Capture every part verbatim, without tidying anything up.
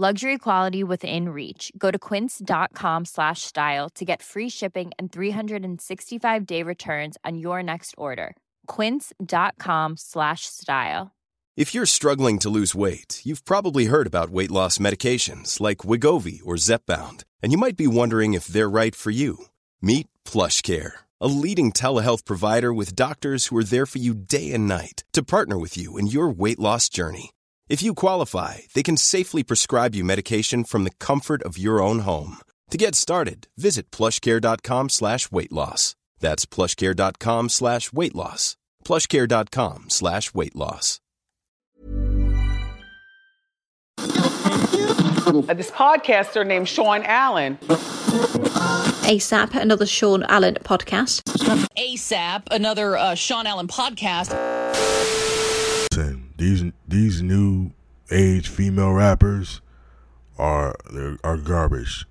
Luxury quality within reach. Go to quince.com slash style to get free shipping and three hundred sixty-five day returns on your next order. Quince.com slash style. If you're struggling to lose weight, you've probably heard about weight loss medications like Wegovy or Zepbound, and you might be wondering if they're right for you. Meet Plush Care, a leading telehealth provider with doctors who are there for you day and night to partner with you in your weight loss journey. If you qualify, they can safely prescribe you medication from the comfort of your own home. To get started, visit plushcare.com slash weight loss. That's plushcare.com slash weight loss. plushcare.com slash weight loss. This podcaster named Sean Allen. ASAP, another Sean Allen podcast. ASAP, another uh, Sean Allen podcast. These these new age female rappers are are garbage.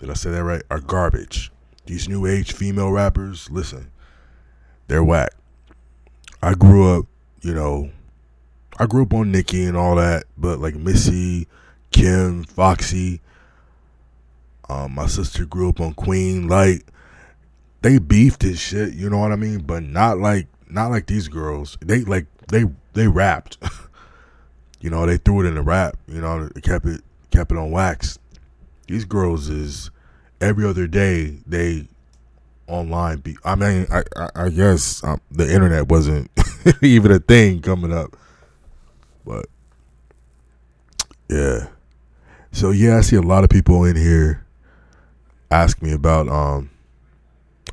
Did I say that right? Are garbage. These new age female rappers, listen, they're whack. I grew up, you know, I grew up on Nicki and all that, but like Missy, Kim, Foxy. Um, my sister grew up on Queen. Like, they beefed and shit, you know what I mean? But not like not like these girls. They like they. They rapped, you know. They threw it in the rap, you know. They kept it, kept it on wax. These girls is every other day they online. Be- I mean, I, I, I guess um, the internet wasn't even a thing coming up, but yeah. So yeah, I see a lot of people in here ask me about. Um,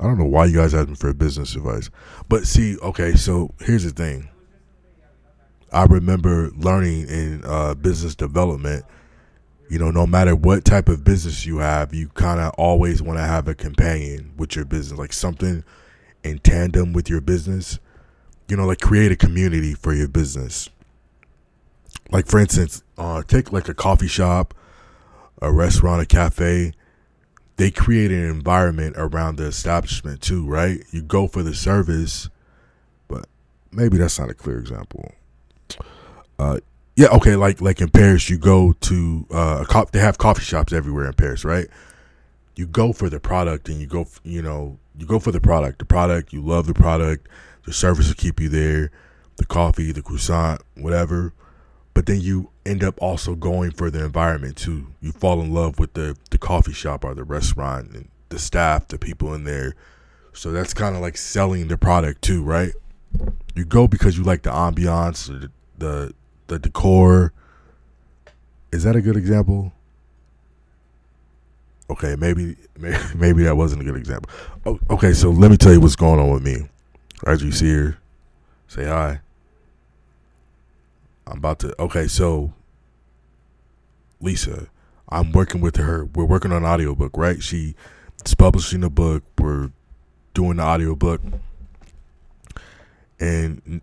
I don't know why you guys asked me for business advice, but see, okay. So here's the thing. I remember learning in uh, business development, you know, no matter what type of business you have, you kind of always want to have a companion with your business, like something in tandem with your business, you know, like create a community for your business. Like, for instance, uh, take like a coffee shop, a restaurant, a cafe. They create an environment around the establishment too, right? You go for the service, but maybe that's not a clear example. Uh, yeah, okay, like like in Paris, you go to uh, a co- they have coffee shops everywhere in Paris, right? You go for the product, and you go, f- you know, you go for the product. The product, you love the product. The service will keep you there. The coffee, the croissant, whatever. But then you end up also going for the environment too. You fall in love with the the coffee shop or the restaurant and the staff, the people in there. So that's kind of like selling the product too, right? You go because you like the ambiance, the the the decor. Is that a good example? Okay, maybe maybe, maybe that wasn't a good example. Oh, okay, so let me tell you what's going on with me. As you see here, say hi. I'm about to, okay, so Lisa, I'm working with her. We're working on an audiobook, right? She's publishing a book. We're doing the audiobook. And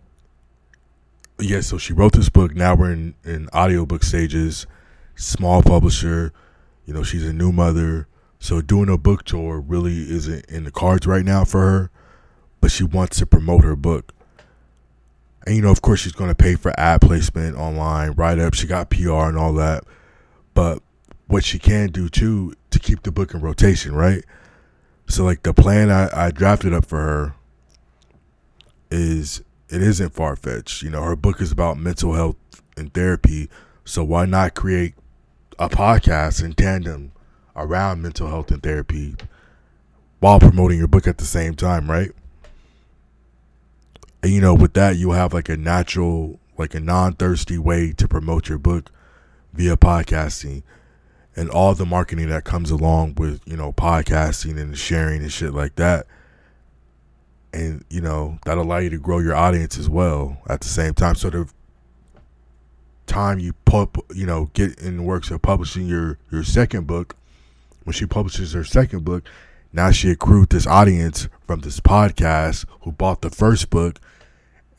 yeah, so she wrote this book. Now we're in, in audiobook stages, small publisher. You know, she's a new mother. So doing a book tour really isn't in the cards right now for her, but she wants to promote her book. And, you know, of course, she's going to pay for ad placement online, write-up. She got P R and all that. But what she can do, too, to keep the book in rotation, right? So, like, the plan I, I drafted up for her is... it isn't far-fetched. You know, her book is about mental health and therapy, so why not create a podcast in tandem around mental health and therapy while promoting your book at the same time, right? And, you know, with that, you'll have like a natural, like a non-thirsty way to promote your book via podcasting and all the marketing that comes along with, you know, podcasting and sharing and shit like that. And, you know, that'll allow you to grow your audience as well at the same time. So the time you, pub, you know, get in the works of publishing your, your second book, when she publishes her second book, Now she accrued this audience from this podcast who bought the first book,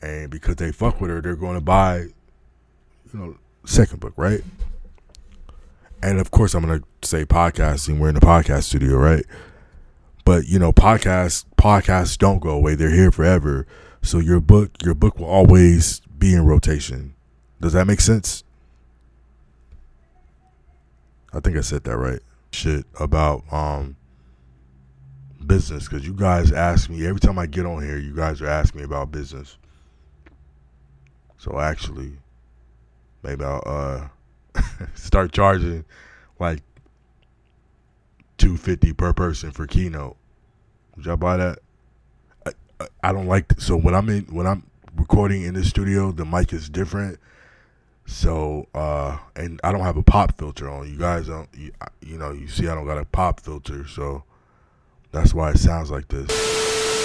and because they fuck with her, they're going to buy, you know, second book, right? And of course, I'm going to say podcasting. We're in the podcast studio, right? But you know, podcasts podcasts don't go away; they're here forever. So your book your book will always be in rotation. Does that make sense? I think I said that right. Shit about um business, because you guys ask me every time I get on here. You guys are asking me about business. So actually, maybe I'll uh, start charging like two fifty per person for Keynote. Would y'all buy that? I, I, I don't like th- so when I'm in when I'm recording in this studio, the mic is different. So uh, and I don't have a pop filter on. You guys don't, you, you know, you see I don't got a pop filter, so that's why it sounds like this.